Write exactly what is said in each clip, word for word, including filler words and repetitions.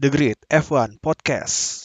The Grid F one Podcast.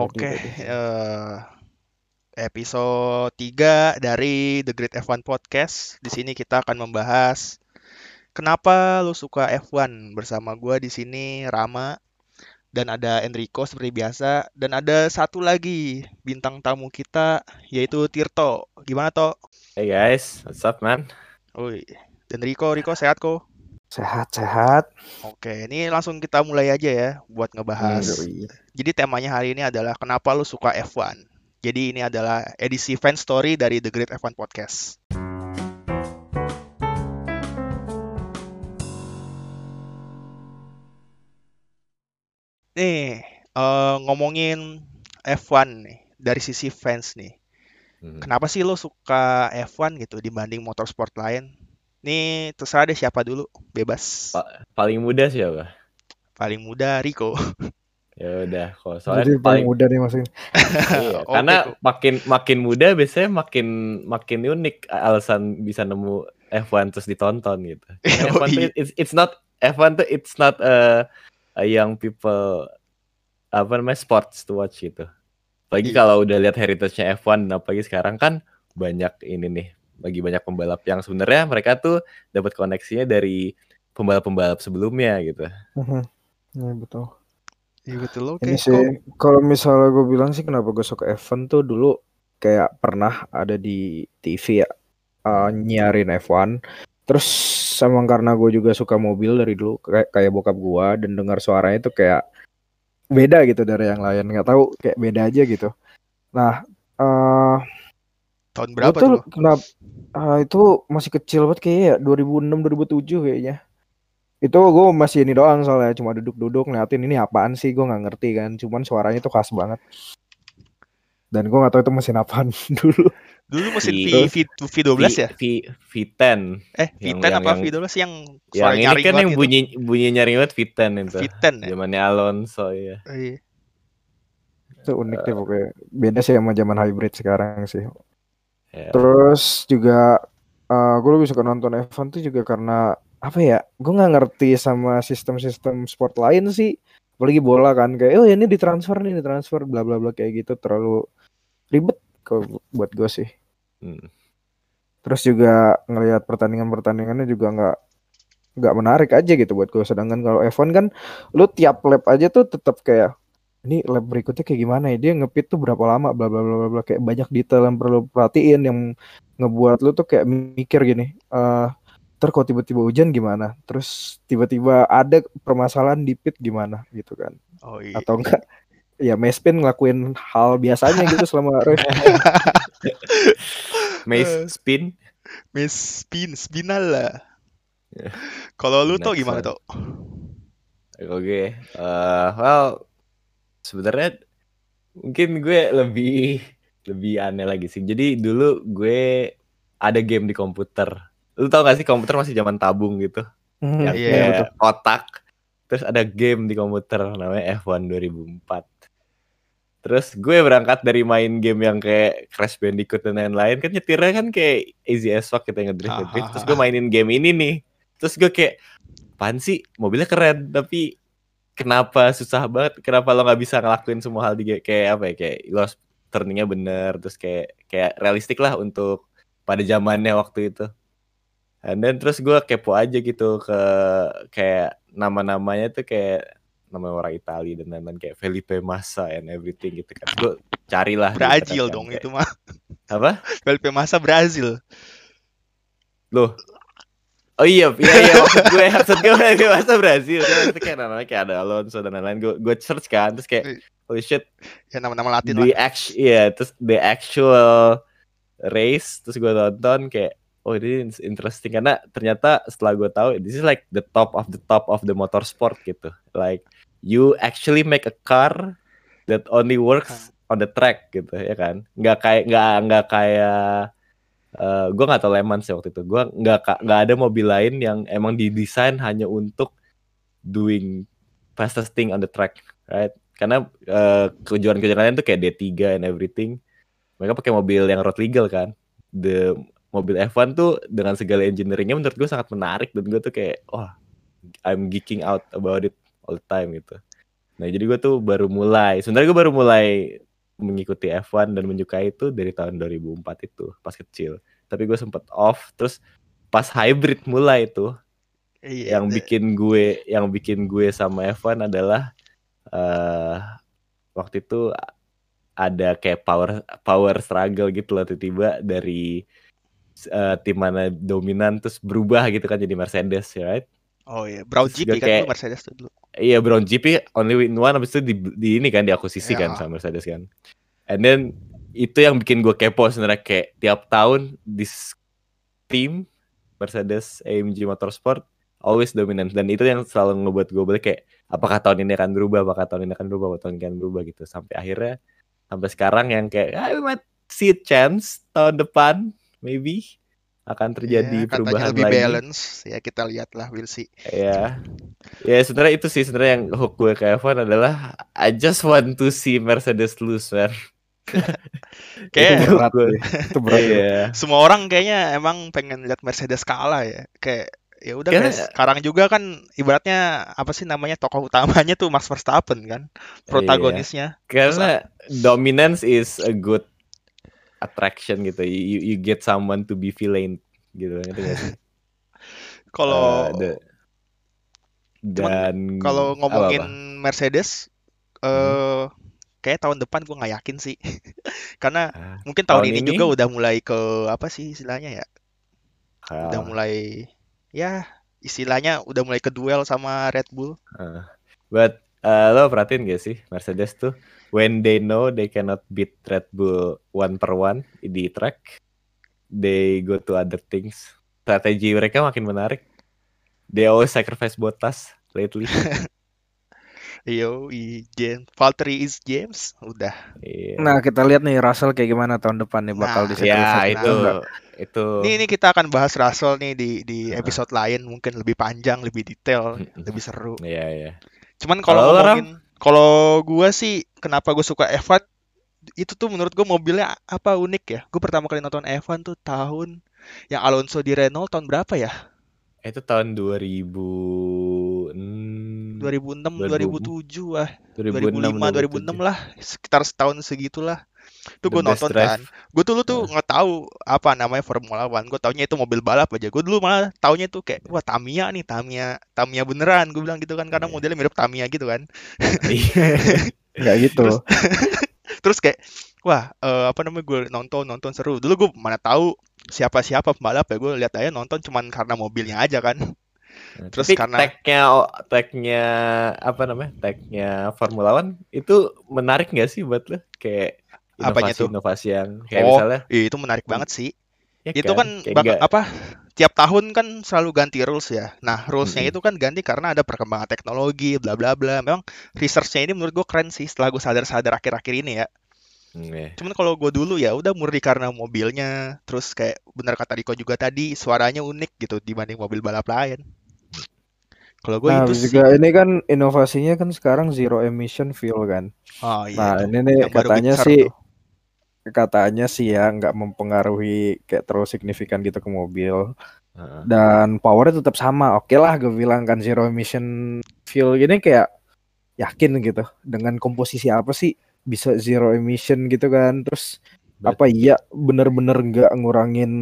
Oke, okay, uh, episode tiga dari The Grid F one Podcast. Di sini kita akan membahas kenapa lo suka F one. Bersama gue di sini Rama dan ada Enrico seperti biasa dan ada satu lagi bintang tamu kita yaitu Tirto. Gimana to? Hey guys, what's up man? Oi, Enrico, Rico sehat kok? Sehat-sehat. Oke, ini langsung kita mulai aja ya buat ngebahas. Aduh, iya. Jadi temanya hari ini adalah kenapa lu suka F one. Jadi ini adalah edisi fan story dari The Grid F one Podcast. Nih, uh, ngomongin F one nih dari sisi fans nih. Hmm. Kenapa sih lu suka F one gitu dibanding motorsport lain? Nih terserah deh siapa dulu, bebas. Pa- paling muda siapa? Paling muda Rico. Ya udah, kok soalnya paling... paling muda nih maksudnya. Iya, okay, karena kok. makin makin muda biasanya makin makin unik alasan bisa nemu F one terus ditonton gitu. F one tuh, it's it's not F one tuh it's not a, a young people apa namanya sports to watch gitu. Apalagi yeah. Kalau udah lihat heritage-nya F one, apalagi sekarang kan banyak ini nih. Bagi banyak pembalap yang sebenarnya mereka tuh dapat koneksinya dari pembalap-pembalap sebelumnya gitu. Uh-huh. Ya betul. Ya betul. Oke. Okay. Ini sih kalau misalnya gue bilang sih kenapa gue suka F one tuh dulu kayak pernah ada di T V ya uh, nyiarin F one. Terus emang karena gue juga suka mobil dari dulu kayak, kayak bokap gue dan dengar suaranya tuh kayak beda gitu dari yang lain. Nggak tahu kayak beda aja gitu. Nah. Uh, Tahun berapa itu, tuh? Kenapa? Uh, itu masih kecil banget kayaknya, dua ribu enam dua ribu tujuh kayaknya. Itu gue masih ini doang soalnya, cuma duduk-duduk ngeliatin ini apaan sih, gue nggak ngerti kan. Cuman suaranya tuh khas banget. Dan gue nggak tahu itu mesin apaan dulu. Dulu mesin v, v, V12 v, ya? V, V10. Eh V10 yang, apa yang, V12 yang suara yang nyaring banget? Yang ini kan yang bunyi itu. bunyi nyaring banget V sepuluh itu. V sepuluh ya? Zamannya Alonso ya. Oh, iya. Itu unik deh uh, pokoknya. Beda sih sama zaman hybrid sekarang sih. Yeah. Terus juga uh, gue lebih suka nonton F one tuh juga karena apa ya, gue gak ngerti sama sistem-sistem sport lain sih. Apalagi bola kan, kayak oh ya ini ditransfer nih, ditransfer bla bla bla kayak gitu. Terlalu ribet kalau buat gue sih. hmm. Terus juga ngelihat pertandingan-pertandingannya juga gak, gak menarik aja gitu buat gue. Sedangkan kalau F one kan lu tiap lap aja tuh tetap kayak ini lap berikutnya kayak gimana ya, dia ngepit tuh berapa lama, bla bla bla bla, kayak banyak detail yang perlu perhatiin yang ngebuat lu tuh kayak mikir gini, uh, ntar kalau tiba-tiba hujan gimana, terus tiba-tiba ada permasalahan di pit gimana gitu kan. Oh, iya. Atau enggak ya Mayspin ngelakuin hal biasanya gitu selama Mayspin Mayspin spinal lah. Kalau lu tuh gimana tuh? Oke, well sebenarnya mungkin gue lebih lebih aneh lagi sih. Jadi dulu gue ada game di komputer. Lu tau gak sih komputer masih zaman tabung gitu? Mm, yang iya, betul. Kotak. Terus ada game di komputer namanya F one dua ribu empat. Terus gue berangkat dari main game yang kayak Crash Bandicoot dan lain-lain. Kan nyetirnya kan kayak easy as fuck gitu, ngedrift-drift. Terus gue mainin game ini nih. Terus gue kayak, apaan sih? Mobilnya keren tapi kenapa susah banget? Kenapa lo nggak bisa ngelakuin semua hal di game? Kayak apa ya? Kayak lo turningnya bener, terus kayak kayak realistik lah untuk pada zamannya waktu itu. And then terus gue kepo aja gitu ke kayak nama-namanya tuh kayak nama orang Italia dan lain-lain kayak Felipe Massa and everything gitu kan. Gue carilah. Brazil gitu, dong kayak, itu mah. Apa? Felipe Massa Brazil. Loh. Oh iya, iya, iya, maksud gue, maksud gue Felipe Massa Brazil. Itu kayak namanya kayak ada Alonso dan lain-lain. Gue, gue search kan, terus kayak, holy shit. Ya nama-nama Latin lah. The act, yeah, terus the actual race, terus gue tonton kayak, oh ini interesting karena ternyata setelah gue tahu, this is like the top of the top of the motorsport gitu. Like you actually make a car that only works on the track gitu ya kan. Nggak kayak nggak nggak kayak Uh, gue nggak tahu Le Mans ya waktu itu. Gue nggak nggak ada mobil lain yang emang didesain hanya untuk doing fastest thing on the track, right? Karena uh, kejuaraan-kejuaraan lain tuh kayak D three and everything, mereka pakai mobil yang road legal kan. The mobil F one tuh dengan segala engineeringnya menurut gue sangat menarik dan gue tuh kayak wah, I'm geeking out about it all the time gitu. Nah jadi gue tuh baru mulai. Sebenarnya gue baru mulai mengikuti F one dan menyukai itu dari tahun dua ribu empat itu, pas kecil. Tapi gue sempet off, terus pas hybrid mulai itu, yeah, yang the... bikin gue, yang bikin gue sama F one adalah uh, waktu itu ada kayak power power struggle gitu loh, tiba-tiba dari uh, tim mana dominan terus berubah gitu kan jadi Mercedes, right? Oh iya, yeah. Brawn G P kan kayak, Mercedes tuh dulu. Iya, Brawn G P only win one, abis itu di, di ini kan diakuisisi yeah. kan sama Mercedes kan. And then itu yang bikin gue kepo sebenarnya, kayak tiap tahun this team Mercedes A M G Motorsport always dominant, dan itu yang selalu ngebuat gue balik kayak apakah tahun ini akan berubah, apakah tahun ini akan berubah, apakah tahun ini akan berubah gitu, sampai akhirnya sampai sekarang yang kayak ah, we might see a chance tahun depan maybe akan terjadi yeah, perubahan lebih lagi. Lebih balance, ya kita lihatlah, we'll see. Ya, yeah. ya yeah, sebenarnya itu sih sebenarnya yang hook gue ke F one adalah I just want to see Mercedes lose, man. Kayak itu berat, itu berat. Yeah. Semua orang kayaknya emang pengen lihat Mercedes kalah ya. Kayak ya udah kan sekarang juga kan ibaratnya apa sih namanya, tokoh utamanya tuh Max Verstappen kan, protagonisnya. Yeah. Karena Terus, dominance is a good attraction gitu, you you get someone to be villain gitu, gitu gak sih? Kalau uh, the... dan kalau ngomongin apa-apa? Mercedes, uh, hmm. kayak tahun depan gue nggak yakin sih, karena ah, mungkin tahun, tahun ini, ini juga udah mulai ke apa sih istilahnya ya, ah. udah mulai ya istilahnya udah mulai ke duel sama Red Bull. Uh, but uh, lo perhatiin gak sih Mercedes tuh? When they know they cannot beat Red Bull one per one di track, they go to other things. Strategi mereka makin menarik. They always sacrifice Bottas lately. Yo, James, Valtteri is James, udah. Yeah. Nah kita lihat nih Russell kayak gimana tahun depan nih bakal nah, disacrifice. Ya itu, nah, itu. Nih ini kita akan bahas Russell nih di di episode nah. lain, mungkin lebih panjang, lebih detail, lebih seru. Iya yeah, iya. Yeah. Cuman kalau ngomongin Kalau gue sih, kenapa gue suka F one, itu tuh menurut gue mobilnya apa unik ya. Gue pertama kali nonton F one tuh tahun yang Alonso di Renault tahun berapa ya? Itu tahun dua ribu enam, dua ribu enam, dua ribu tujuh ah. dua ribu enam, dua ribu enam lah, sekitar setahun segitulah. Itu gue nonton drive. kan. Gue dulu tuh nggak yeah. tahu apa namanya Formula One. Gue taunya itu mobil balap aja. Gue dulu malah taunya itu kayak wah Tamiya nih, Tamiya, Tamiya beneran. Gue bilang gitu kan karena yeah. modelnya mirip Tamiya gitu kan. Nggak gitu. Terus, terus kayak wah uh, apa namanya gue nonton nonton seru. Dulu gue mana tahu siapa siapa pembalap ya. Gue lihat aja nonton cuman karena mobilnya aja kan. Terus tapi karena tag-nya, tag-nya apa namanya, tag-nya Formula One itu menarik nggak sih buat lo? Kayak inovasi-inovasi inovasi yang kayak oh, misalnya itu menarik banget sih ya itu kan, kan bak- apa tiap tahun kan selalu ganti rules ya. Nah rulesnya hmm. itu kan ganti karena ada perkembangan teknologi bla bla bla. Memang researchnya ini menurut gue keren sih setelah gue sadar-sadar akhir-akhir ini ya. hmm. Cuman kalau gue dulu ya udah murni karena mobilnya. Terus kayak benar kata Riko juga tadi, suaranya unik gitu dibanding mobil balap lain. Kalau gue nah, itu juga sih. Ini kan inovasinya kan sekarang zero emission fuel kan. Oh, iya, nah itu. Ini nih yang katanya sih tuh. Katanya sih ya nggak mempengaruhi kayak terlalu signifikan gitu ke mobil. uh-huh. Dan powernya tetap sama. Oke lah gue bilang kan zero emission fuel gini kayak yakin gitu dengan komposisi apa sih bisa zero emission gitu kan. Terus But, apa iya bener-bener nggak ngurangin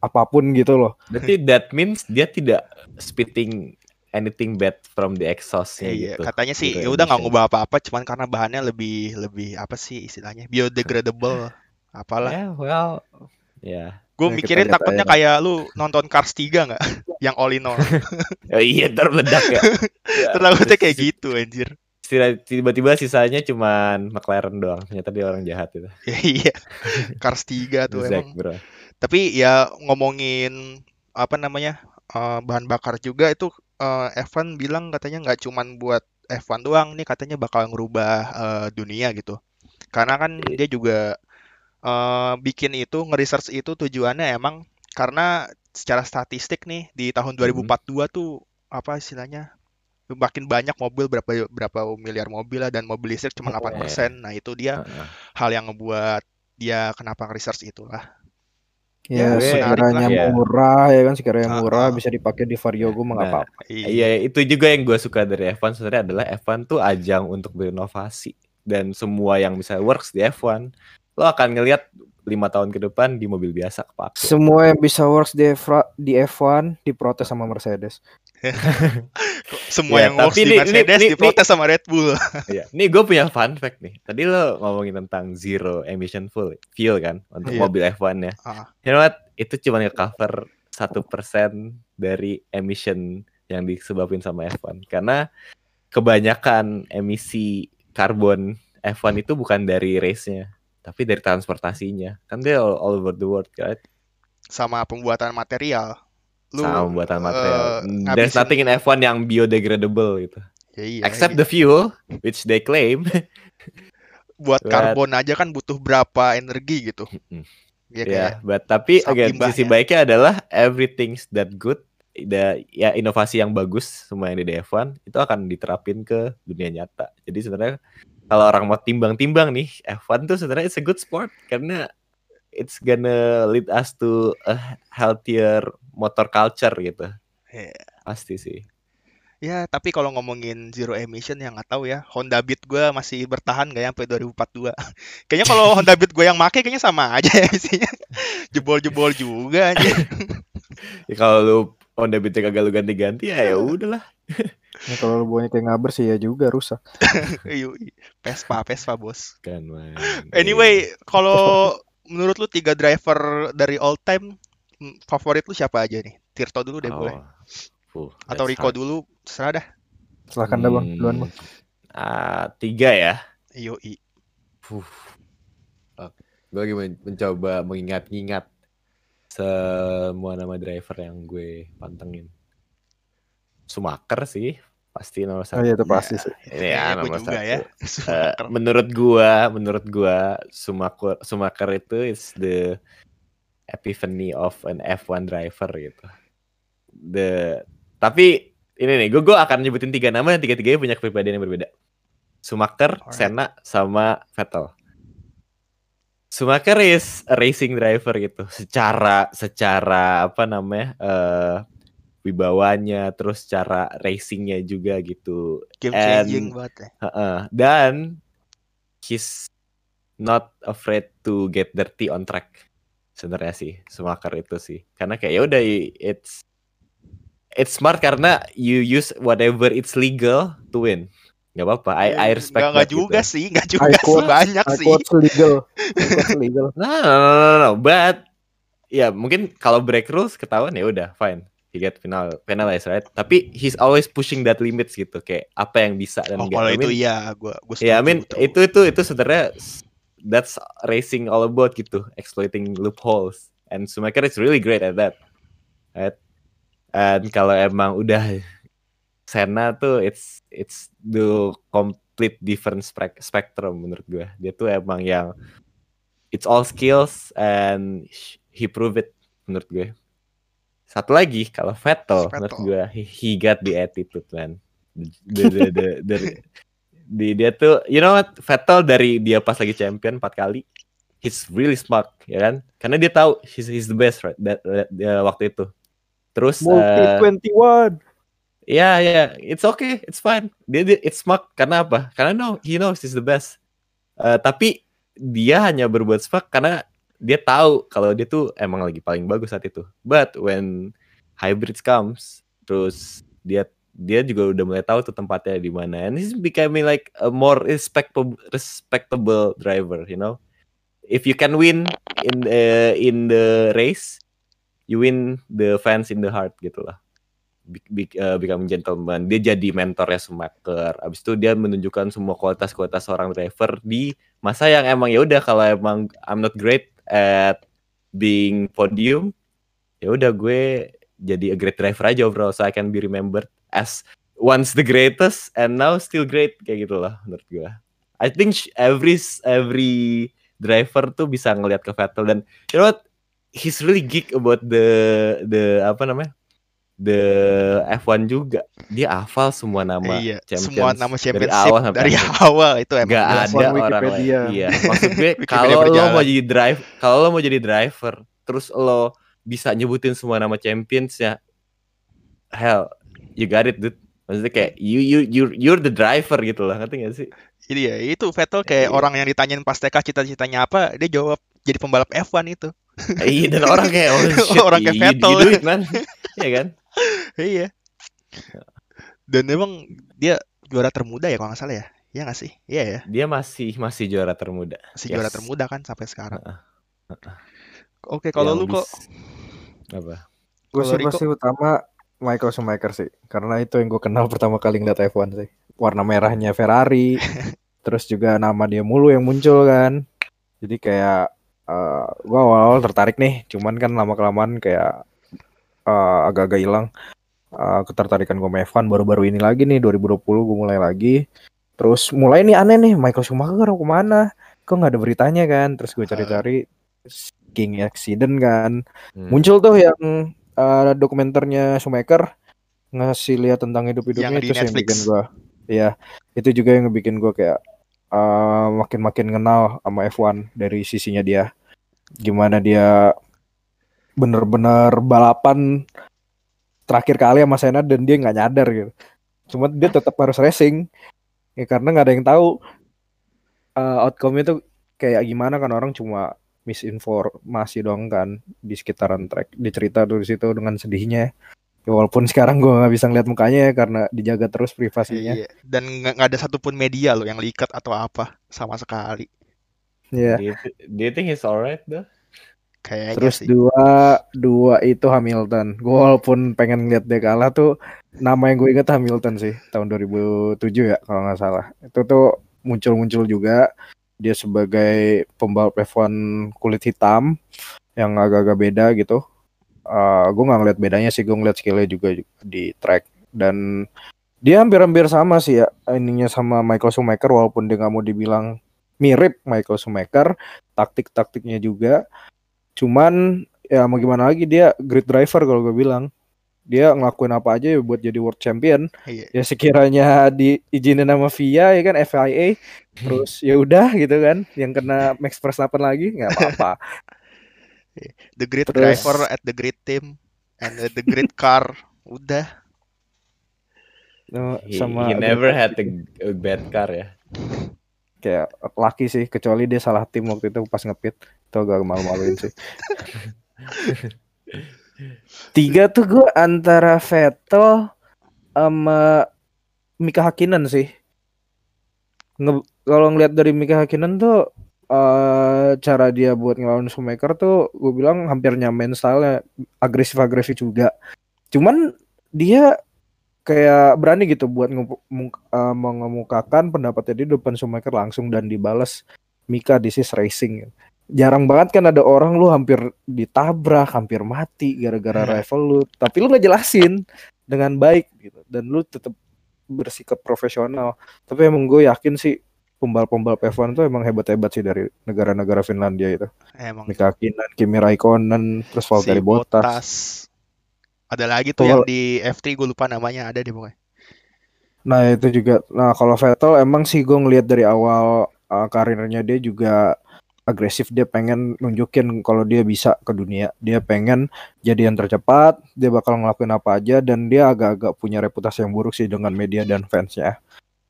apapun gitu loh. Berarti that means dia tidak spitting anything bad from the exhaust ya. Iya, gitu. Katanya sih gitu, ya udah nggak ngubah apa-apa cuman karena bahannya lebih lebih apa sih istilahnya biodegradable. Apalah. Yeah, well, ya. Yeah. Gue nah, mikirin takutnya ya. Kayak lu nonton Cars tiga nggak? Yang all in all. Oh, iya, terledak ya. Terlagutnya kayak gitu, anjir. Tiba-tiba sisanya cuman McLaren doang. Ternyata dia orang jahat itu. Iya. Cars tiga tuh exact, emang. Bro. Tapi ya ngomongin apa namanya uh, bahan bakar juga itu uh, F one bilang katanya nggak cuman buat F satu doang nih katanya bakal ngerubah uh, dunia gitu. Karena kan dia juga uh, bikin itu, nge-research itu tujuannya emang karena secara statistik nih di tahun dua ribu empat puluh dua tuh apa istilahnya makin banyak mobil, berapa berapa miliar mobil lah, dan mobil listrik cuma delapan persen. Nah, itu dia uh-huh. hal yang ngebuat dia kenapa research itulah. Ya, ya sekaranya ya. murah ya kan, sekaranya murah uh, bisa dipakai di Variogo mah nggak nah, apa-apa. Iya, itu juga yang gue suka dari F satu sebenarnya adalah F satu tuh ajang untuk berinovasi, dan semua yang bisa works di F satu lo akan ngelihat lima tahun ke depan di mobil biasa kepake. Semua yang bisa works di F- di F satu diprotes sama Mercedes. Semua ya, yang works di Mercedes nih, diprotes nih, sama Red Bull. Iya. Nih gue punya fun fact nih. Tadi lo ngomongin tentang zero emission fuel, fuel kan untuk yeah. mobil F satu-nya. Uh-huh. You know what? Itu cuma nge-cover satu persen dari emission yang disebabin sama F satu. Karena kebanyakan emisi karbon F satu itu bukan dari race-nya, tapi dari transportasinya. Kan dia all, all over the world, right? Sama pembuatan material. Lu, Sama pembuatan material. Uh, ngabisin... There's nothing in F satu yang biodegradable gitu. Yeah, yeah, Except yeah. the fuel, which they claim. Buat but... karbon aja kan butuh berapa energi gitu. Ya, yeah, but tapi again, sisi baiknya adalah everything's that good. The, ya inovasi yang bagus semua yang di F satu itu akan diterapin ke dunia nyata. Jadi sebenarnya kalau orang mau timbang-timbang nih, F satu tuh sebenarnya it's a good sport karena it's gonna lead us to a healthier motor culture gitu. Yeah. Pasti sih. Ya, tapi kalau ngomongin zero emission yang nggak tahu ya, Honda Beat gue masih bertahan nggak ya sampai dua ribu empat puluh dua. Kayaknya kalau Honda Beat gue yang make kayaknya sama aja ya isinya. Jebol-jebol juga aja. Ya, kalau lu Honda Beat kagak lu ganti-ganti ya ya udahlah. Nah, kalau banyak yang ngaber sih ya juga rusak. Pespa, Pespa bos. Kan, man. Anyway, kalau menurut lu tiga driver dari all time favorit lu siapa aja nih? Tirto dulu deh, oh. boleh. Uh, Atau Rico hard. dulu, serah dah. Silakan dah bang, duluan bang. Ah, tiga ya. Yoi. Fuh. Oke. Gue lagi men- mencoba mengingat-ingat semua nama driver yang gue pantengin. Schumacher sih pasti nomor satu. Oh, iya itu pasti sih. Iya ya, nomor satu. Ya. Uh, menurut gua, menurut gua Schumacher, Schumacher itu is the epiphany of an F satu driver gitu. The tapi ini nih, gua, gua akan nyebutin tiga nama dan tiga-tiganya punya kepribadian yang berbeda. Schumacher, right. Senna, sama Vettel. Schumacher is a racing driver gitu. Secara secara apa namanya? Uh, wibawanya, terus cara racingnya juga gitu. Game changing banget. Uh-uh. Dan he's not afraid to get dirty on track. Sebenarnya sih, Schumacher itu sih. Karena kayak ya udah it's it's smart karena you use whatever it's legal to win. Gak apa-apa, I, I respect. Gak, gak juga gitu. sih, gak juga I quote, sih banyak I quote sih. Legal. Quote legal. No, no, no, no, no. But ya yeah, mungkin kalau break rules ketahuan ya udah fine. Get final, penalized right? Tapi he's always pushing that limits gitu, kayak apa yang bisa dan oh, kalau itu I mean, ya, gue, gue ya, I mean betul. itu itu itu sebenarnya that's racing all about gitu, exploiting loopholes. And Schumacher is really great at that. Right? And kalau emang udah Senna tuh it's it's the complete different spek- spectrum menurut gue. Dia tuh emang yang it's all skills and he proved it menurut gue. Satu lagi kalau Vettel, Vettel. menurut gue he, he got the attitude man. The, the, the, the, the, dia tuh, you know what, Vettel dari dia pas lagi champion empat kali, he's really smart, ya kan? Karena dia tahu he's, he's the best right that, that, that, waktu itu. Terus multi uh, dua puluh satu. Ya yeah, ya, yeah, it's okay, it's fine. Dia, dia it's smart karena apa? Karena no, he knows he's the best. Uh, tapi dia hanya berbuat smart karena dia tahu kalau dia tuh emang lagi paling bagus saat itu. But when hybrids comes, terus dia dia juga udah mulai tahu tuh tempatnya di mana. And he's becoming like a more respectable respectable driver, you know. If you can win in the, in the race, you win the fans in the heart gitulah. Be, be, uh, become gentleman. Dia jadi mentornya Schumacher. Abis itu dia menunjukkan semua kualitas-kualitas seorang driver di masa yang emang ya udah kalau emang I'm not great at being podium, ya udah gue jadi a great driver aja overall, so I can be remembered as once the greatest and now still great, kayak gitu loh menurut gue. I think every every driver tuh bisa ngelihat ke Vettel, dan you know what, he's really geek about the the apa namanya, the F one juga. Dia hafal semua nama iya, champions semua nama dari awal sampai dari akhir. Awal itu emang gak ada orang lain. Iya, maksud gue kalau lo mau jadi drive, kalau lo mau jadi driver, terus lo bisa nyebutin semua nama championsnya, hell, you got it, dude. Maksudnya kayak you you you you're the driver gitu loh, ngerti gak sih? Iya, itu Vettel kayak yeah. orang yang ditanyain pas T K cita-citanya apa, dia jawab jadi pembalap F one itu. Iya, dan orang kayak oh, shit, orang kayak Vettel gitu kan. Iya kan? Iya. Dan emang dia juara termuda ya kalau enggak salah ya. Iya enggak sih? Iya ya. Dia masih masih juara termuda. Masih yes. juara termuda kan sampai sekarang. Uh-uh. Uh-uh. Oke, kalau yang lu bis... kok apa? Gue sih masih utama Michael Schumacher sih, karena itu yang gue kenal pertama kali ngeliat F one sih. Warna merahnya Ferrari, terus juga nama dia mulu yang muncul kan. Jadi kayak uh, gue awal-awal tertarik nih, cuman kan lama-kelamaan kayak uh, agak-agak hilang uh, ketertarikan gue sama F one. Baru-baru ini lagi nih, dua ribu dua puluh gue mulai lagi. Terus mulai nih aneh nih, Michael Schumacher kemana? Kok gak ada beritanya kan? Terus gue cari-cari, king accident kan. hmm. Muncul tuh yang Uh, dokumenternya Schumacher ngasih lihat tentang hidup-hidupnya, itu yang bikin gue, ya itu juga yang ngebikin gue kayak uh, makin-makin kenal sama F one dari sisinya dia, gimana dia bener-bener balapan terakhir kali sama Senna dan dia nggak nyadar gitu, cuma dia tetap harus racing, ya karena nggak ada yang tahu uh, outcome itu kayak gimana kan, orang cuma misinformasi doang kan di sekitaran track, dicerita dulu di situ dengan sedihnya. Ya, walaupun sekarang gue nggak bisa ngeliat mukanya ya, karena dijaga terus privasinya. Iya. Dan nggak ada satupun media loh yang likat atau apa sama sekali. Iya. Yeah. Do you think he's alright though? Kayaknya terus sih. dua dua itu Hamilton. Gue walaupun pengen ngeliat dia kalah tuh, nama yang gue inget Hamilton sih, tahun dua ribu tujuh ya kalau nggak salah. Itu tuh muncul-muncul juga. Dia sebagai pembalap F one kulit hitam yang agak-agak beda gitu. Uh, gue gak ngeliat bedanya sih, gue ngeliat skillnya juga di track. Dan dia hampir-hampir sama sih ya, ininya sama Michael Schumacher, walaupun dia gak mau dibilang mirip Michael Schumacher, taktik-taktiknya juga. Cuman ya mau gimana lagi, dia great driver kalau gue bilang. Dia ngelakuin apa aja buat jadi world champion. Iya. Ya sekiranya diizinin sama V I A ya kan, F I A. Terus ya udah gitu kan, yang kena Max Verstappen lagi enggak apa-apa. The great terus, driver at the great team and the great car. Udah. No, sama he, he never had a, a bad car ya. Kayak laki sih, kecuali dia salah tim waktu itu pas ngepit. Itu agak malu-maluin sih. Tiga tuh gue antara Vettel sama Mika Häkkinen sih. Nge- kalau ngelihat dari Mika Häkkinen tuh uh, cara dia buat ngelawan Schumacher tuh gue bilang hampir nyamain style-nya, agresif-agresif juga. Cuman dia kayak berani gitu buat nge- mung- uh, mengemukakan pendapatnya di depan Schumacher langsung dan dibalas. Mika, this is racing. Jarang banget kan ada orang lu hampir ditabrak, hampir mati gara-gara rival lu, tapi lu ngejelasin dengan baik gitu, dan lu tetap bersikap profesional. Tapi emang gue yakin sih pembalap-pembalap F one tuh emang hebat-hebat sih dari negara-negara Finlandia itu. Emang Mika Häkkinen, Kimi Raikkonen, terus Valtteri si Bottas. Bottas. Ada lagi tuh, tuh yang di F tiga gue lupa namanya, ada di pokoknya. Nah itu juga. Nah kalau Vettel emang sih gue ngelihat dari awal uh, karirnya dia juga agresif, dia pengen nunjukin kalau dia bisa ke dunia, dia pengen jadi yang tercepat, dia bakal ngelakuin apa aja, dan dia agak-agak punya reputasi yang buruk sih dengan media dan fansnya,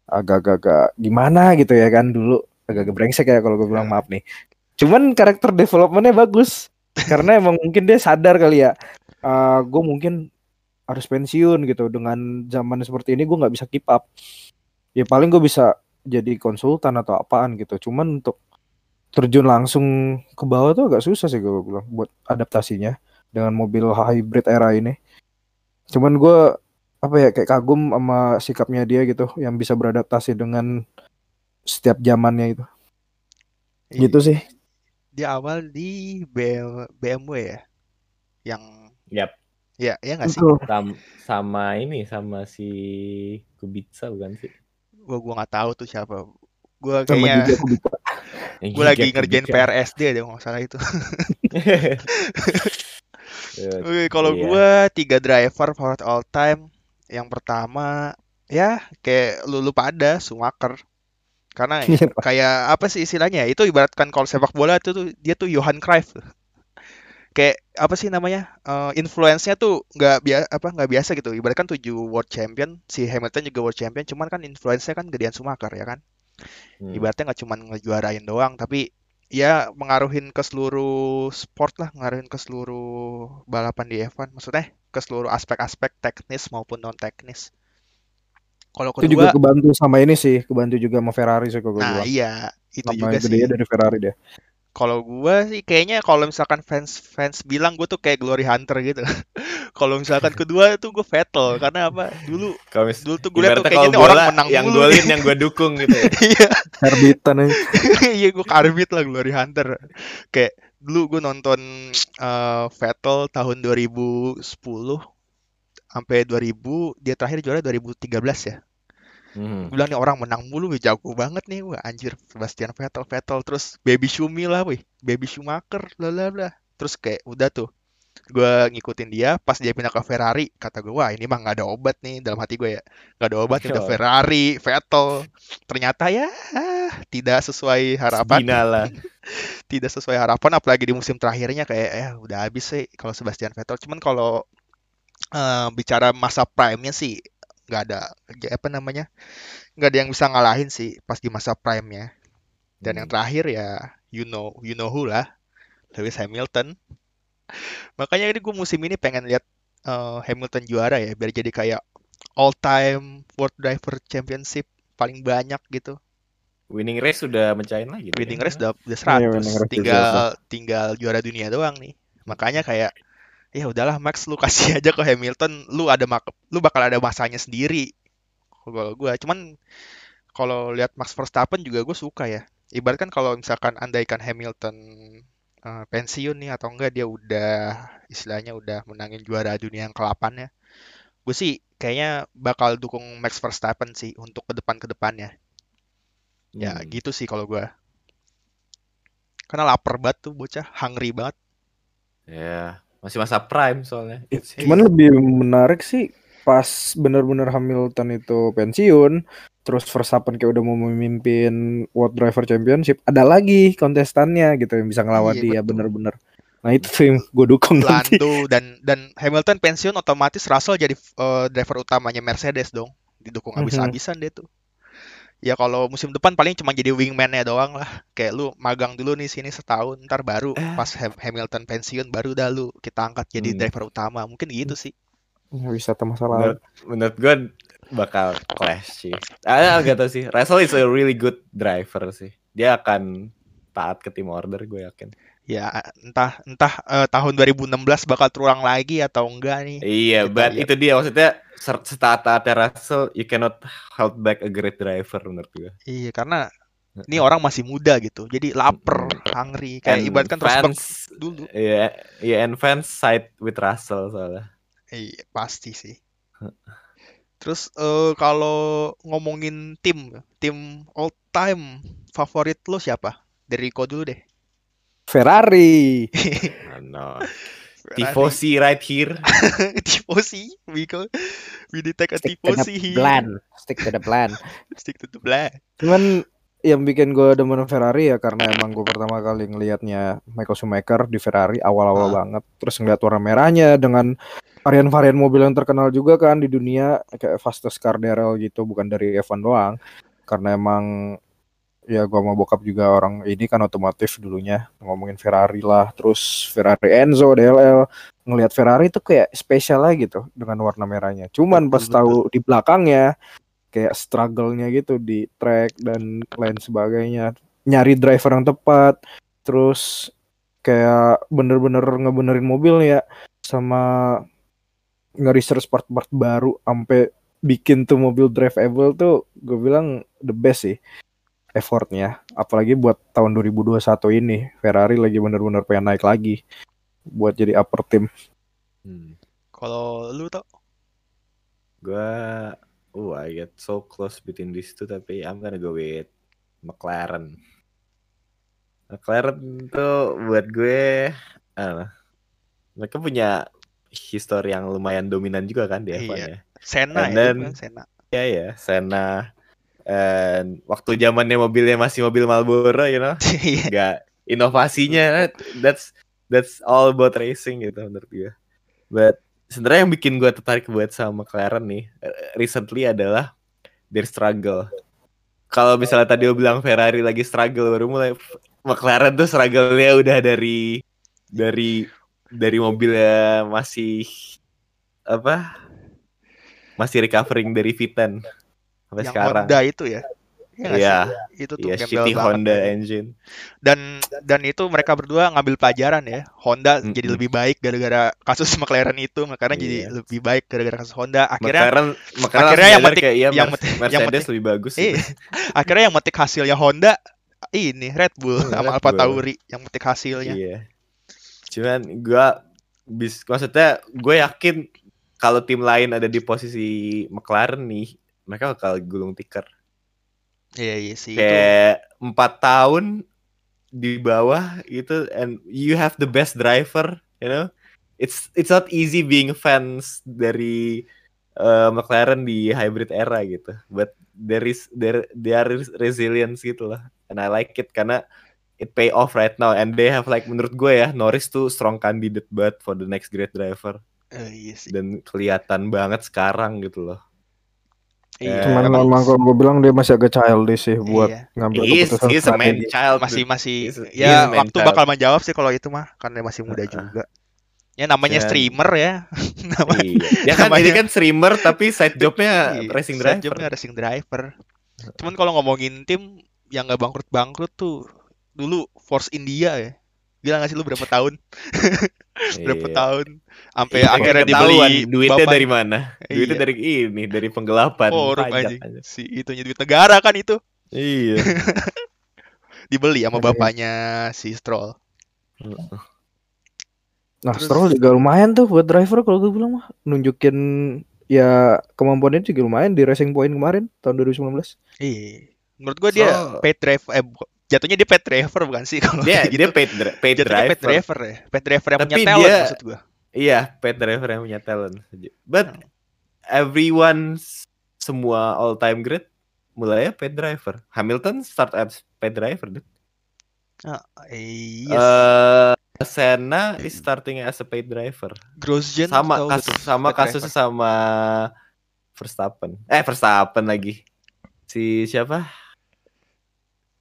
agak-agak gimana gitu ya kan, dulu agak-agak brengsek ya kalau gue bilang, maaf nih, cuman karakter developmentnya bagus karena emang mungkin dia sadar kali ya, uh, gue mungkin harus pensiun gitu, dengan zaman seperti ini gue nggak bisa keep up, ya paling gue bisa jadi konsultan atau apaan gitu, cuman untuk terjun langsung ke bawah tuh agak susah sih gue bilang buat adaptasinya dengan mobil hybrid era ini. Cuman gue apa ya, kayak kagum sama sikapnya dia gitu, yang bisa beradaptasi dengan setiap zamannya itu. I, gitu sih. Dia awal di B M W ya, yang yep. Ya, ya nggak sih. Sama, sama ini, sama si Kubica bukan sih? Gua gua nggak tahu tuh siapa. Gua kayaknya gua lagi ngerjain Kubica. P R S D deh nggak salah itu. Oke, kalau iya. gua tiga driver favorit all time, yang pertama ya kayak lu lupa ada Schumacher. Karena kayak apa sih istilahnya? Itu ibaratkan kalau sepak bola itu tuh dia tuh Johan Cruyff. Kayak apa sih namanya, uh, influence-nya tuh nggak biasa apa nggak biasa gitu. Ibaratkan tujuh world champion, si Hamilton juga world champion, cuman kan influence-nya kan gedean Schumacher ya kan. Hmm. Ibaratnya nggak cuman ngejuarain doang, tapi ya mengaruhin ke seluruh sport lah, mengaruhin ke seluruh balapan di F satu. Maksudnya ke seluruh aspek-aspek teknis maupun non teknis. Kalau kedua, itu juga kebantu sama ini sih, kebantu juga sama Ferrari sih kalau nah, gua. Nah iya, itu sama juga sih. Dari Ferrari dia. Kalau gue sih kayaknya kalau misalkan fans fans bilang gue tuh kayak glory hunter gitu. Kalau misalkan kedua tuh gue Vettel karena apa? Dulu mis- dulu tuh gue lihat tuh kayaknya orang menang yang dulu. Yang duelin yang gue dukung gitu. Iya. Karbitan aja. Iya gue karbit lah glory hunter. Kayak dulu gue nonton uh, Vettel tahun dua ribu sepuluh sampai dua ribu, dia terakhir juara dua ribu tiga belas ya. Hmm. Gue bilang nih orang menang mulu, wih jago banget nih, wah anjir Sebastian Vettel, Vettel terus Baby Schumi lah, wih Baby Schumacher, bla bla bla. Terus kayak udah tuh, gue ngikutin dia, pas dia pindah ke Ferrari, kata gue wah ini mah nggak ada obat nih dalam hati gue ya, nggak ada obat nih, udah Ferrari, Vettel, ternyata ya ah, tidak sesuai harapan, tidak sesuai harapan, apalagi di musim terakhirnya kayak eh udah habis sih kalau Sebastian Vettel. Cuman kalau uh, bicara masa prime-nya sih, nggak ada apa namanya nggak ada yang bisa ngalahin sih pas di masa prime-nya. Dan hmm. yang terakhir ya you know you know who lah, Lewis Hamilton. Makanya ini gue musim ini pengen lihat uh, Hamilton juara ya, biar jadi kayak all time World Driver Championship paling banyak gitu. Winning race sudah mencain lagi. Winning ya? race udah udah seratus, yeah, tinggal race tinggal juara dunia doang nih. Makanya kayak ya udahlah Max, lu kasih aja ke Hamilton, lu ada lu bakal ada masanya sendiri. Kalau gue, cuman kalau lihat Max Verstappen juga gue suka ya. Ibaratkan kalau misalkan andaikan Hamilton uh, pensiun nih atau enggak dia udah istilahnya udah menangin juara dunia yang ke-delapan-nya, gue sih kayaknya bakal dukung Max Verstappen sih untuk ke depan ke depannya. Hmm. Ya gitu sih kalau gue. Karena lapar banget tuh bocah, hungry banget. Ya. Yeah. Masih masa prime soalnya. Cuman lebih menarik sih pas benar-benar Hamilton itu pensiun, terus Verstappen kayak udah mau memimpin World Driver Championship, ada lagi kontestannya gitu yang bisa ngelawan iya, dia benar-benar. Nah itu tuh yang gue dukung nanti. Dan dan Hamilton pensiun otomatis Russell jadi uh, driver utamanya Mercedes dong, didukung habis-habisan dia tuh. Ya kalau musim depan paling cuma jadi wingman-nya doang lah. Kayak lu magang dulu nih sini setahun, ntar baru eh. pas Hamilton pensiun baru dah lu kita angkat jadi hmm. driver utama. Mungkin gitu sih. Wisata masa lalu. Menurut gue bakal clash sih. Ah, gak tau sih. Russell is a really good driver sih. Dia akan taat ke team order gue yakin. Ya entah entah uh, tahun dua ribu enam belas bakal terulang lagi atau enggak nih. Iya, but itu dia maksudnya setaat-taatnya Russell, you cannot hold back a great driver menurut gue. Iya, karena ini orang masih muda gitu. Jadi lapar, hungry kayak and ibaratkan terus dulu. Iya, iya and fans side with Russell soalnya. Iya, pasti sih. Terus uh, kalau ngomongin tim, tim all time favorit lo siapa? Dari Rico dulu deh. Ferrari. Oh, no. Ferrari. Tifosi right here. Tifosi, we go, we detect a tifosi here. Stick to the plan. Stick to the plan. Cuman yang bikin gue demen Ferrari ya karena emang gue pertama kali ngelihatnya Michael Schumacher di Ferrari awal-awal ah. banget. Terus ngeliat warna merahnya dengan varian-varian mobil yang terkenal juga kan di dunia kayak fastest car derel gitu, bukan dari F satu doang. Karena emang ya gue sama bokap juga orang ini kan otomotif dulunya, ngomongin Ferrari lah, terus Ferrari Enzo, D L L, ngelihat Ferrari tuh kayak spesial lah gitu dengan warna merahnya. Cuman pas tahu di belakangnya kayak struggle-nya gitu di track dan lain sebagainya, nyari driver yang tepat, terus kayak bener-bener ngebenerin mobilnya sama nge-research part-part baru sampai bikin tuh mobil drivable tuh gue bilang the best sih effortnya, apalagi buat tahun dua ribu dua puluh satu ini Ferrari lagi benar-benar pengen naik lagi buat jadi upper team. Hmm. Kalau lu tau? Gua, oh I get so close between these two, tapi I'm gonna go with McLaren. McLaren tuh buat gue, I don't know, mereka punya history yang lumayan dominan juga kan di F one ya. Senna ya, kan Senna. Iya ya, Senna. And waktu zamannya mobilnya masih mobil Marlboro, you know, nggak inovasinya. That's that's all about racing gitu menurut gue. But sebenarnya yang bikin gue tertarik buat sama McLaren nih recently adalah their struggle. Kalau misalnya tadi lo bilang Ferrari lagi struggle baru mulai, McLaren tuh struggle-nya udah dari dari dari mobilnya masih apa? Masih recovering dari V ten sampai yang sekarang. Honda itu ya. Iya, ya, itu tuh ya, shitty Honda banget engine. Dan dan itu mereka berdua ngambil pelajaran ya. Honda mm-hmm. jadi lebih baik gara-gara kasus McLaren itu, McLaren yeah. jadi lebih baik gara-gara kasus Honda. Akhirnya McLaren, McLaren akhirnya yang metik kayak, iya, yang metik Mercedes yang lebih bagus. Iya. Akhirnya yang metik hasilnya Honda ini Red Bull oh, sama Alfa Tauri yang metik hasilnya. Iya. Cuman gue bis maksudnya gue yakin kalau tim lain ada di posisi McLaren nih, mereka bakal gulung tikar. Iya, iya sih. Kayak empat tahun di bawah gitu, and you have the best driver, you know. It's it's not easy being fans dari uh, McLaren di hybrid era gitu. But there is there there is resilience gitu lah. And I like it karena it pay off right now. And they have like menurut gue ya, Norris tuh strong candidate but for the next great driver. Uh, iya sih. Dan kelihatan banget sekarang gitu loh. Iya, cuman memang kalau gue bilang dia masih agak childish sih buat iya. ngambil is, keputusan is strategi. Child masih masih is, ya is waktu child. Bakal menjawab sih kalau itu mah karena masih muda uh, juga. Ya namanya dan, streamer ya. Namanya, iya. Ya kan namanya, dia kan streamer tapi side jobnya iya, racing driver. Side jobnya racing driver. Cuman kalau ngomongin tim yang nggak bangkrut bangkrut tuh dulu Force India ya. Gila nggak sih lu berapa tahun? berapa iya. tahun sampai iya, akhirnya dibeli duitnya bapak. Dari mana duitnya iya. dari ini dari penggelapan oh, pajak aja. Si itunya duit negara kan itu iya dibeli sama bapaknya si Stroll. Nah terus, Stroll juga lumayan tuh buat driver kalau gue bilang mah nunjukin ya kemampuannya juga lumayan di Racing Point kemarin tahun dua ribu sembilan belas. Iya menurut gue so, dia paid driver eh, jatuhnya dia paid driver bukan sih kalau dia gitu. Dia paid, dra- paid driver paid driver ya paid driver yang tapi punya talent dia, maksud gua iya paid driver yang punya talent but hmm. everyone semua all time great mulainya paid driver. Hamilton start as paid driver dude. Oh, yes. uh, Senna is starting as a paid driver. Grosjean sama kasus sama kasusnya sama Verstappen eh Verstappen lagi si siapa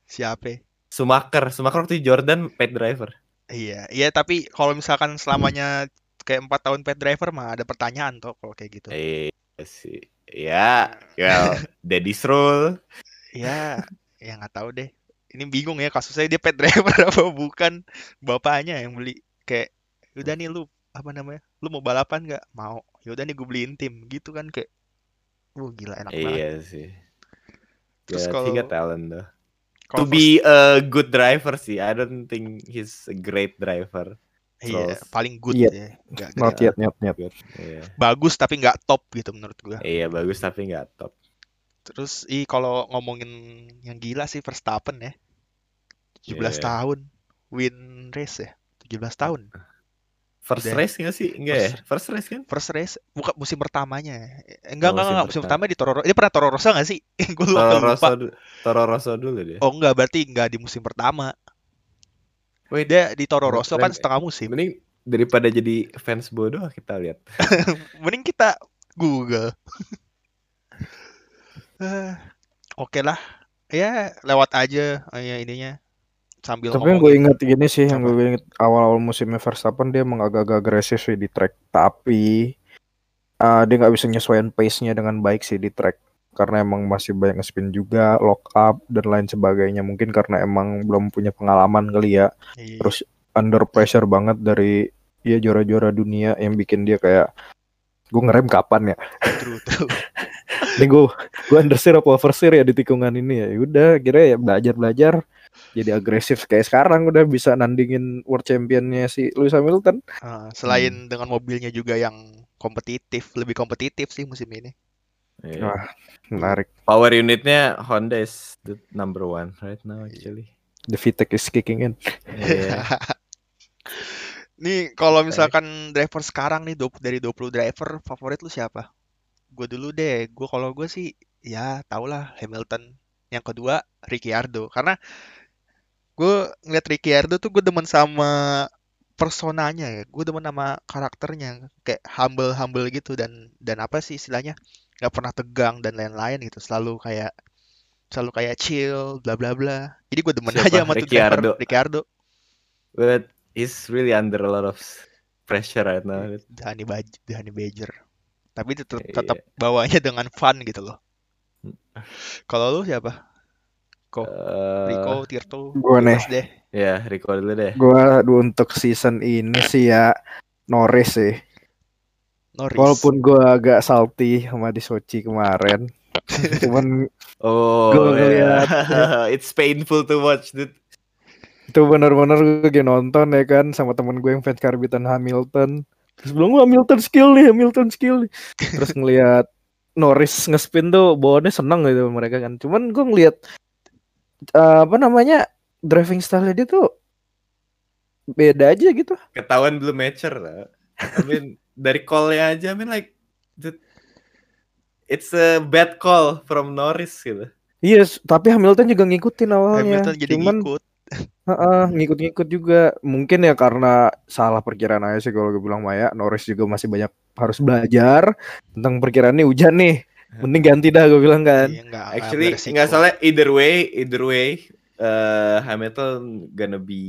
siapa? Schumacher, Schumacher waktu Jordan paid driver. Iya, iya tapi kalau misalkan selamanya kayak empat tahun paid driver mah ada pertanyaan toh kalau kayak gitu. Iya sih. Ya, well, Daddy Stroll. Iya, ya enggak tahu deh. Ini bingung ya kasusnya dia paid driver apa bukan bapaknya yang beli kayak udah nih lu apa namanya? Lu mau balapan enggak? Mau. Ya udah nih gue beliin tim gitu kan kayak wah gila enak banget. Iya sih. Terus kalau tiga talent tuh. To be a good driver sih, I don't think he's a great driver. Iya, yeah, paling good yet. Ya. Gak, not yet, not yet. Yeah. Bagus tapi nggak top gitu menurut gua. Iya, yeah, bagus tapi nggak top. Terus, i kalau ngomongin yang gila sih Verstappen ya, tujuh belas yeah. tahun, win race ya, tujuh belas tahun. First udah. Race nggak sih, enggak first, ya? First race kan? First race, bukan musim pertamanya. Enggak, oh, enggak, enggak. Musim pertama di Toro Rosso. Dia pernah Toro Rosso nggak sih? Gue lupa. Toro Rosso dulu dia. Oh enggak, berarti enggak di musim pertama. Wih, dia di Toro Rosso kan setengah musim. Mending daripada jadi fans bodoh kita lihat. Mending kita Google. uh, Oke okay lah, ya lewat aja ya ininya. Sambil tapi yang gue inget gini sih, yang gue inget awal-awal musimnya Verstappen dia emang agak-agak agresif sih di track. Tapi uh, dia gak bisa nyesuaiin pace-nya dengan baik sih di track. Karena emang masih banyak nge-spin juga, lock up, dan lain sebagainya. Mungkin karena emang belum punya pengalaman kali ya. Iyi. Terus under pressure banget dari ya juara-juara dunia yang bikin dia kayak gue ngerem kapan ya? True, true. Nih gue, gue understeer apa oversteer ya di tikungan ini ya. Yaudah kira ya belajar-belajar. Jadi agresif kayak sekarang udah bisa nandingin world championnya si Lewis Hamilton. Uh, selain hmm. dengan mobilnya juga yang kompetitif, lebih kompetitif sih musim ini. Yeah. Wah, menarik. Power unitnya Honda is the number one right now actually. The VTEC is kicking in. Yeah. Nih kalau misalkan driver sekarang nih dari dua puluh driver favorit lu siapa? Gue dulu deh. Gue kalau gue sih ya tau lah Hamilton. Yang kedua Ricciardo. Karena gue ngeliat Ricciardo tuh gue demen sama personanya ya. Gue demen sama karakternya. Kayak humble-humble gitu dan dan apa sih istilahnya? Gak pernah tegang dan lain-lain gitu. Selalu kayak selalu kayak chill, bla bla bla. Jadi gue demen siapa? aja sama tuh driver Ricciardo. But he's really under a lot of pressure right now. Dani baj, Dani Badger. Tapi tetap yeah, tetap yeah. bawanya dengan fun gitu loh. Kalau lu siapa? Ko, uh, Rico, Tirto. Gue nih. Deh. Ya, yeah, Rico dulu deh. Gue untuk season ini sih ya Norris sih. Norris. Walaupun gue agak salty sama di Sochi kemarin. Cuman oh, gue ngeliat yeah. It's painful to watch, dude. Itu benar-benar gue nonton ya kan sama temen gue yang fans karbitan Hamilton. Terus bilang, Hamilton skill nih, Hamilton skill nih. Terus ngelihat Norris ngespin tuh bawaannya seneng gitu mereka kan. Cuman gue ngelihat uh, apa namanya driving style dia tuh beda aja gitu. Ketahuan belum mature lah. I mean dari call-nya aja I mean like the, it's a bad call from Norris gitu. Yes, tapi Hamilton juga ngikutin awalnya. Hamilton jadi Cuman, ngikut. Uh, ngikut-ngikut juga mungkin ya karena salah perkiraan aja sih kalau gue bilang Maya. Norris juga masih banyak harus belajar tentang perkiraan nih, hujan nih mending ganti dah gue bilang kan. Iya, enggak, actually nggak salah either way either way uh, Hamilton gonna be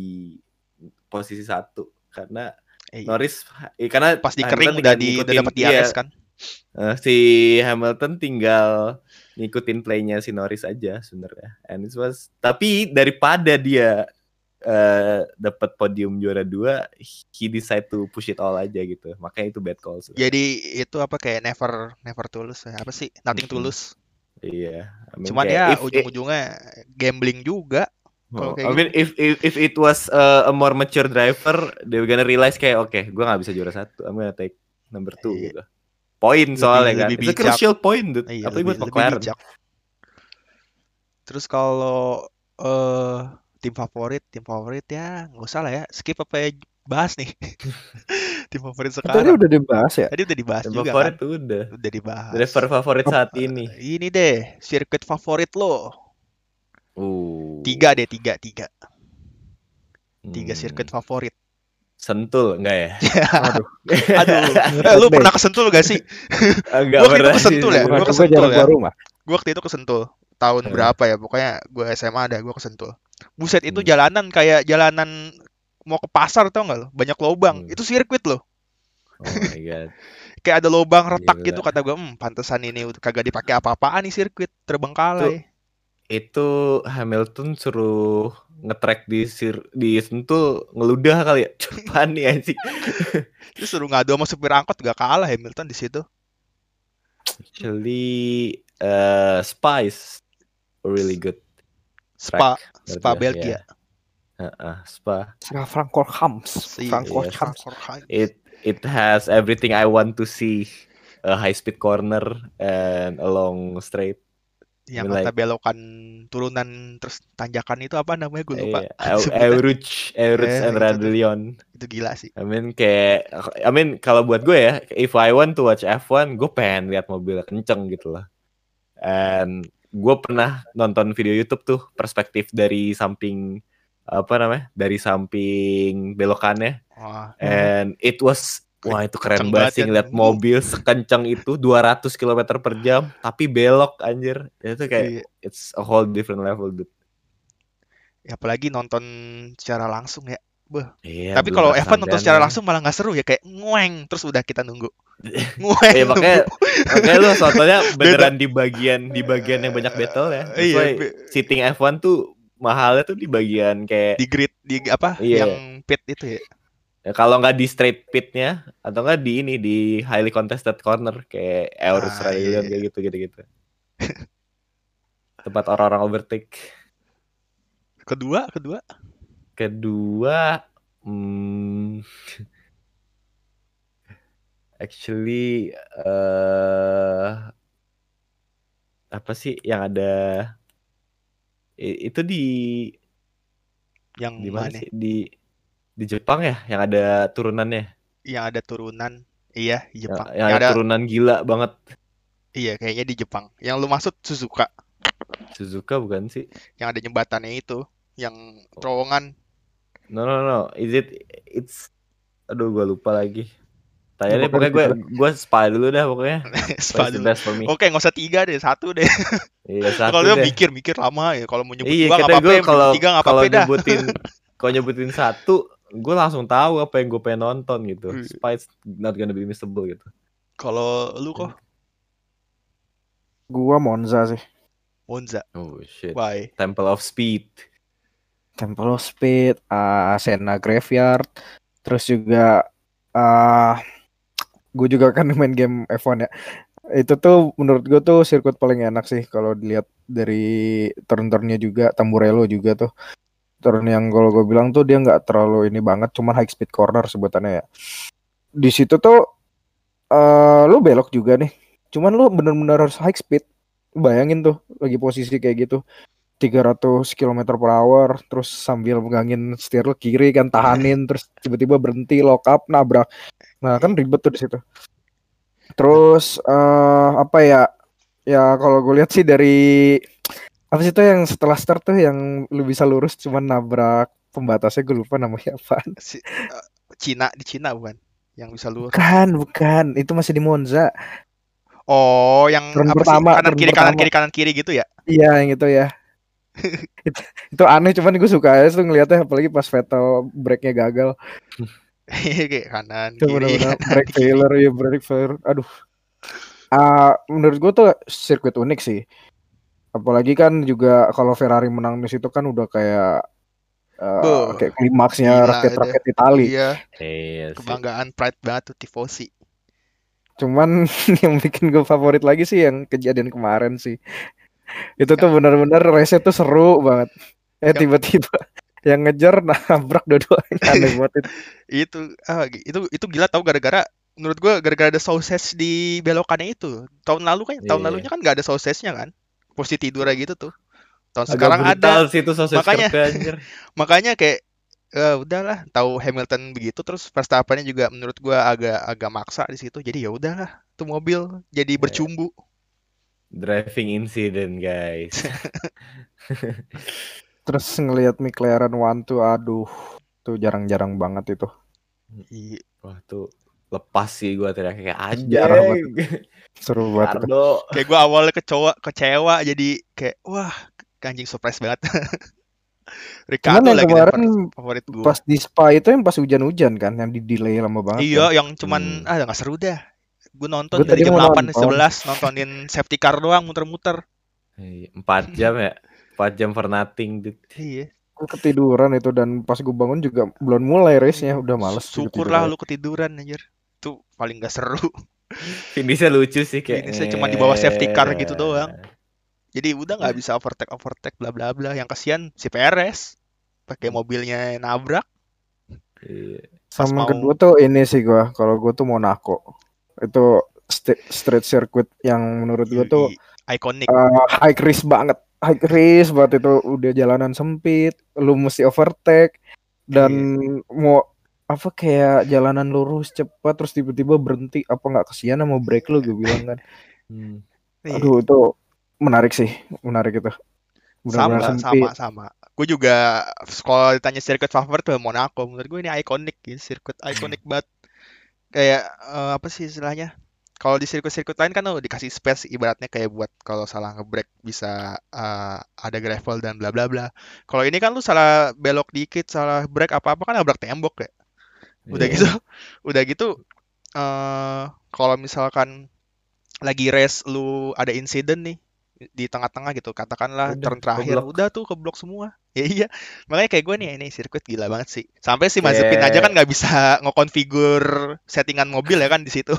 posisi satu karena eh, Norris eh, karena pas dikering udah di udah dapat D R S kan. Uh, si Hamilton tinggal ngikutin play-nya si Norris aja sebenarnya. And it was tapi daripada dia uh, dapat podium juara dua, he decide to push it all aja gitu. Makanya itu bad call sebenernya. Jadi itu apa kayak never never tulus apa sih? Nothing mm-hmm. tulus. Iya. Yeah. I mean, cuman ya ujung-ujungnya it, gambling juga. Oh, I mean gitu. if if if it was uh, a more mature driver, they were gonna realize kayak oke, okay, gue nggak bisa juara satu, I'm gonna take number two yeah. gitu. Poin soalnya lebih, kan, lebih it's a crucial point, dude. Iya, apalagi buat McLaren. Terus kalau uh, tim favorit, tim favorit ya nggak usah lah ya, skip apa ya bahas nih. Tim favorit sekarang. Tadi udah dibahas ya. Tadi udah dibahas tim juga. Favorit kan? udah. Udah dibahas. Driver favorit saat ini. Ini deh, sirkuit favorit lo. Uh. Tiga deh, tiga, tiga. Tiga hmm. sirkuit favorit. Sentul enggak ya? Aduh. Aduh. Eh, lu pernah ke Sentul gak sih? Enggak pernah. Gua ke Sentul ya. Gua ke Sentul ya. Gua waktu itu ke Sentul. Tahun hmm. berapa ya? Pokoknya gua S M A ada, gua ke Sentul. Buset itu hmm. jalanan kayak jalanan mau ke pasar tau enggak lo? Banyak lobang. Hmm. Itu sirkuit loh. Oh my god. Kayak ada lobang retak Gila. gitu kata gua. Hmm, pantesan ini kagak dipakai apa-apaan nih sirkuit, terbengkalai. Itu Hamilton suruh nge-track di sir- di Sentul ngeludah kali ya. Cepat nih anjing. Terus suruh ngadu sama supir angkot gak kalah Hamilton di situ. Actually uh, Spa is really good. Spa track, Spa ya. Belgia. Heeh, yeah. uh-uh, Spa. Spa-Francorchamps. Francorchamps. It it has everything I want to see. A high speed corner and a long straight. Yang kata belokan turunan terus tanjakan itu apa namanya gue lupa. Eau Rouge, Eau Rouge and Radelion. Itu gila sih. I mean kayak I mean kalau buat gue ya, if I want to watch F one, gue pengen lihat mobilnya kenceng gitu lah. And gue pernah nonton video YouTube tuh perspektif dari samping apa namanya? Dari samping belokannya. Wah. And it was wah itu keren banget sih ngeliat mobil sekencang itu dua ratus kilometer per jam tapi belok anjir. Itu kayak yeah. it's a whole different level dude. Ya, apalagi nonton secara langsung ya. Yeah, tapi kalau Evan nonton secara langsung malah nggak seru ya kayak ngueng terus udah kita nunggu. Ngueng. Ya, makanya makanya lu soalnya beneran di bagian di bagian yang banyak battle ya. Iya, seating F one tuh mahalnya tuh di bagian kayak di grid di apa yeah. yang pit itu ya. Ya, kalau nggak di straight pitnya atau nggak di ini di highly contested corner kayak Eurus ah, Rayon kayak gitu gitu gitu tempat orang-orang overtake. Kedua kedua kedua hmm, actually uh, apa sih yang ada I, itu di yang di mana sih? di di Jepang ya yang ada turunannya, yang ada turunan iya Jepang yang, yang, yang ada turunan gila banget. Iya kayaknya di Jepang yang lu maksud. Suzuka Suzuka bukan sih yang ada jembatannya itu yang terowongan? No no no is it it's aduh gue lupa lagi. Tayangnya pokoknya gue gue spa dulu dah pokoknya. Spa dulu. Oke nggak usah tiga deh, satu deh. Iya satu. Kalau dia mikir-mikir lama ya. Kalau mau nyebut iya, dua nggak apa-apa. Iya kalau tiga nggak apa-apa dah. Kalau nyebutin satu, gue langsung tahu apa yang gue pengen nonton gitu. Spa is not gonna be missable gitu. Kalau lu kok? Gue Monza sih. Monza. Oh shit. Why? Temple of Speed. Temple of Speed. Uh, Senna Graveyard. Terus juga. Uh, gue juga kan main game F one ya. Itu tuh menurut gue tuh sirkuit paling enak sih kalau dilihat dari turn-turnnya juga. Tamburello juga tuh turn yang kalau gue bilang tuh dia gak terlalu ini banget, cuman high speed corner sebutannya ya. Di situ tuh uh, lu belok juga nih, cuman lu bener-bener harus high speed. Bayangin tuh lagi posisi kayak gitu tiga ratus kilometer per hour, terus sambil megangin setir kiri kan, tahanin, terus tiba-tiba berhenti, lock up, nabrak. Nah kan ribet tuh di situ. Terus uh, apa ya? Ya kalau gue lihat sih dari apa sih itu yang setelah start tuh yang lu bisa lurus cuman nabrak pembatasnya, gue lupa namanya apa. Si, uh, Cina di Cina bukan? Yang bisa lurus? Bukan, bukan. Itu masih di Monza. Oh, yang turn apa pertama, sih? Kanan kiri kanan kiri kanan kiri gitu ya? Iya, yang itu ya. itu, itu aneh cuman gue suka aja tuh ngeliatnya, apalagi pas Vettel breaknya gagal. Kayak kanan kiri break failure ya break failure aduh. Uh, menurut gue tuh sirkuit unik sih, apalagi kan juga kalau Ferrari menang di situ kan udah kayak uh, oh, kayak klimaksnya raket-raket Itali. Iya. Yes. Kebanggaan, pride banget tuh tifosi. Cuman yang bikin gue favorit lagi sih yang kejadian kemarin sih. Itu ya. Tuh benar-benar race-nya tuh seru banget. Eh ya. Tiba-tiba yang ngejar nabrak dua-duanya, aneh banget itu. Itu ah, itu itu gila tau, gara-gara menurut gua gara-gara ada sausage di belokannya itu. Tahun lalu kan yeah. tahun lalunya kan enggak ada sausage-nya kan. Posisi tidur aja gitu tuh. Tahun agak sekarang ada. Sih, itu makanya kerja, makanya kayak uh, udahlah, tahu Hamilton begitu, terus Verstappen-nya juga menurut gua agak agak maksa di situ. Jadi ya udahlah, tuh mobil jadi yeah. bercumbu. Driving incident guys. Terus ngelihat McLaren one tuh aduh, tuh jarang-jarang banget itu. Iya, wah tuh lepas sih gue teriak kayak ajar banget. Seru banget. Kayak gue awalnya kecewa, kecewa jadi kayak wah, anjing surprise banget. Ricciardo lagi kemarin favorit gue. Pas di Spa itu yang pas hujan-hujan kan, yang di delay lama banget. Iya, kan? Yang cuman hmm. ah enggak seru dah. Gue nonton gua dari jam delapan nonton. sebelas nontonin safety car doang muter-muter. empat jam ya. empat jam for nothing. Iya. Gue ketiduran itu, dan pas gue bangun juga belum mulai race-nya, udah males. Syukurlah lu ketiduran anjir. Itu paling gak seru. Finishnya lucu sih kayak. Finishnya cuma di bawah safety car gitu doang. Jadi udah enggak bisa overtake overtake bla bla bla. Yang kasihan si Perez pakai mobilnya nabrak. Sama mau... kedua tuh ini sih gue. Kalau gue tuh Monaco. Itu street circuit yang menurut gue tuh ikonik, uh, high risk banget, high risk banget itu, udah jalanan sempit, lu mesti overtake dan yeah. mau apa kayak jalanan lurus cepat terus tiba-tiba berhenti, apa nggak kesian sama break lu, gue bilang kan. hmm. Aduh itu menarik sih, menarik itu. Benar-benar sama sempit. sama sama. Gue juga kalau ditanya sirkuit favorit tuh Monaco, menurut gue ini ikonik, ini sirkuit ikonik banget. Kayak uh, apa sih istilahnya? Kalau di sirkuit-sirkuit lain kan oh, dikasih space ibaratnya kayak buat kalau salah nge-brake bisa uh, ada gravel dan bla bla bla. Kalau ini kan lu salah belok dikit, salah brake apa-apa kan nabrak tembok ya. Udah yeah. gitu. Udah gitu uh, kalau misalkan lagi race lu ada insiden nih di tengah-tengah gitu, katakanlah udah, turn terakhir keblok. Udah tuh keblok semua. Ya iya, makanya kayak gue nih, ini sirkuit gila banget sih. Sampai si Mayspin yeah. aja kan nggak bisa ngekonfigur settingan mobil ya kan di situ.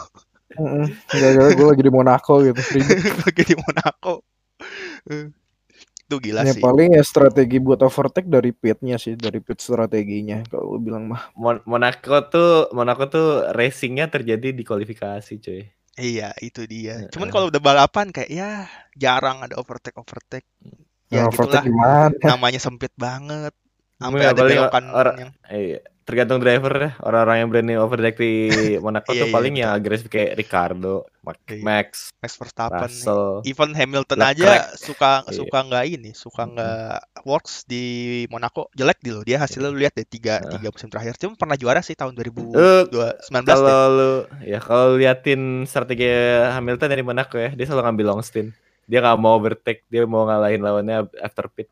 Heeh. Gue lagi di Monaco gitu. Lagi di Monaco. Itu gila ya, sih. Paling ya strategi buat overtake dari pitnya sih, dari pit strateginya kalau bilang mah. Monaco tuh Monaco tuh racingnya terjadi di kualifikasi, cuy. Iya, itu dia. Cuman kalau udah balapan kayak ya jarang ada overtake overtake. Ya, ya overtake gitulah. Namanya sempit banget. Sampai ya, ada belokan or- yang iya. Tergantung driver ya, orang-orang yang berani overtake di Monaco tuh iya, paling iya, ya agresif kayak Ricciardo, Max, Max Verstappen, even Hamilton Leclerc aja suka iya. suka nggak ini, suka nggak mm-hmm. works di Monaco, jelek di lo dia hasilnya lu lihat deh tiga tiga musim terakhir, cuma pernah juara sih tahun dua ribu sembilan belas. Kalau lu ya kalau liatin strategi Hamilton dari Monaco ya, dia selalu ngambil long stint, dia nggak mau overtake, dia mau ngalahin lawannya after pit.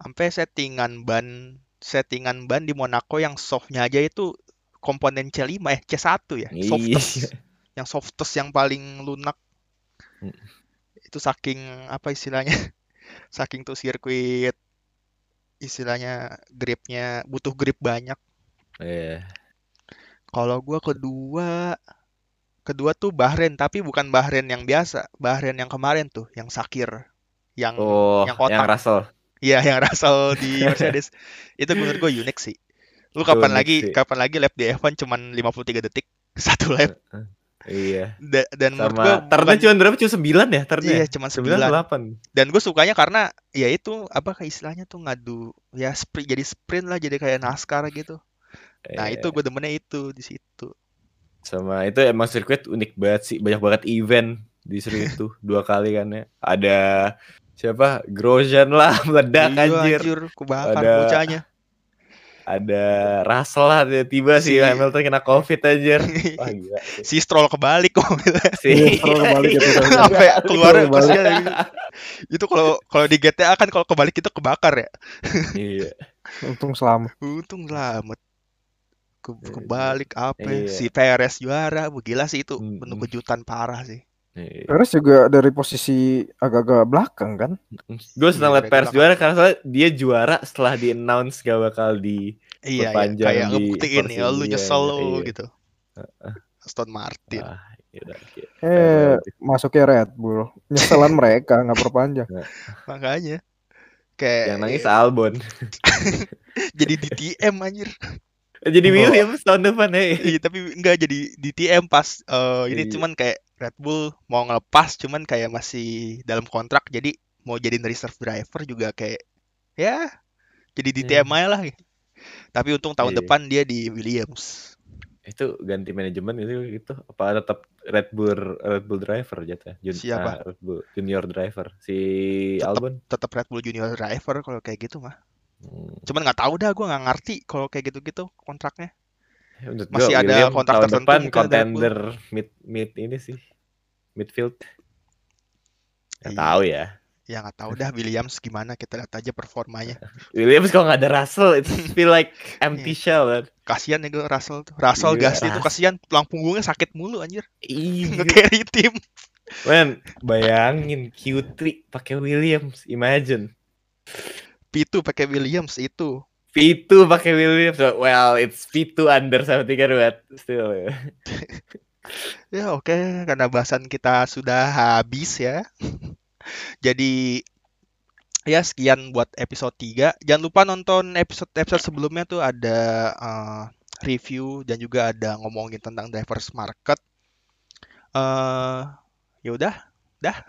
Sampai settingan ban settingan ban di Monaco yang softnya aja itu komponen C lima ya, C satu ya, softest, yang softest yang paling lunak. Hmm. Itu saking apa istilahnya, saking tuh sirkuit istilahnya gripnya butuh grip banyak. Yeah. Kalau gue kedua, kedua tuh Bahrain, tapi bukan Bahrain yang biasa, Bahrain yang kemarin tuh, yang Sakir, yang oh, yang kotak. Yang Russell. Iya, yang Russell di Mercedes. Itu menurut gue unik sih. Lu kapan unik lagi sih. kapan lagi lap di F satu cuman lima puluh tiga detik satu lap. Uh, uh, iya. Da- dan sama, menurut gue turn-nya cuman berapa? Cuma sembilan ya turn-nya. Iya, cuman sembilan delapan. Dan gue sukanya karena ya itu apa istilahnya tuh ngadu ya sprint, jadi sprint lah, jadi kayak NASCAR gitu. Nah, yeah. Itu gue demennya itu di situ. Sama itu emang sirkuit unik banget sih. Banyak banget event di sirkuit itu. Dua kali kan ya. Ada siapa? Grosjean lah, meledak iya, anjir. anjir. Kebakar ada, bocahnya. Ada Russell lah, tiba-tiba si, si Hamilton kena covid anjir. Wah, gila. Si Stroll kebalik kok. Si Stroll kebalik itu. Sampai keluar kursinya lagi. Itu kalau kalau di G T A kan kalau kebalik itu kebakar ya. Iya. Untung selamat. Untung selamat. Ke, kebalik apa? Iya. Si Perez juara, gila sih itu. Hmm. Penuh kejutan parah sih. Perez juga dari posisi agak-agak belakang kan. Gue senang liat Perez juara karena dia juara setelah di-announce gak bakal di iya, iya, kayak ngebuktiin ya lu nyesel iya, lu iya. gitu. Aston Martin. Ah, iya, iya. Eh masuknya Red Bull. Nyeselan mereka gak perpanjang. Makanya. Kayak yang nangis Albon. Jadi D T M anjir. Jadi Williams oh. tahun depan ya. Iya, tapi enggak jadi D T M pas uh, ini iya. Cuman kayak Red Bull mau ngelepas cuman kayak masih dalam kontrak, jadi mau jadiin reserve driver juga kayak ya jadi di D T M hmm. lah. Tapi untung tahun yeah. depan dia di Williams. Itu ganti manajemen itu gitu apa tetap Red Bull Red Bull driver jatuh. Jun- Siapa? Ah, Red Bull junior driver si tetep, Albon. Tetap Red Bull junior driver kalau kayak gitu mah. Hmm. Cuman nggak tahu dah, gue nggak ngerti kalau kayak gitu-gitu kontraknya. Menurut masih gua, ada William kontrak tertentu contender mid mid ini sih midfield nggak iya. tahu ya ya nggak tahu dah Williams gimana, kita lihat aja performanya. Williams kalau nggak ada Russell itu feel like empty shell kan. Kasian ya gue Russell tuh Russell yeah, Gasly tuh kasian, tulang punggungnya sakit mulu anjir nge-carry tim. Men bayangin Q tiga pakai Williams, imagine P dua pakai Williams itu. P dua pakai Williams, well it's P dua under something but still. Ya oke, okay. Karena bahasan kita sudah habis ya. Jadi ya sekian buat episode tiga. Jangan lupa nonton episode-episode sebelumnya tuh ada uh, review dan juga ada ngomongin tentang drivers market. Uh, ya udah, dah.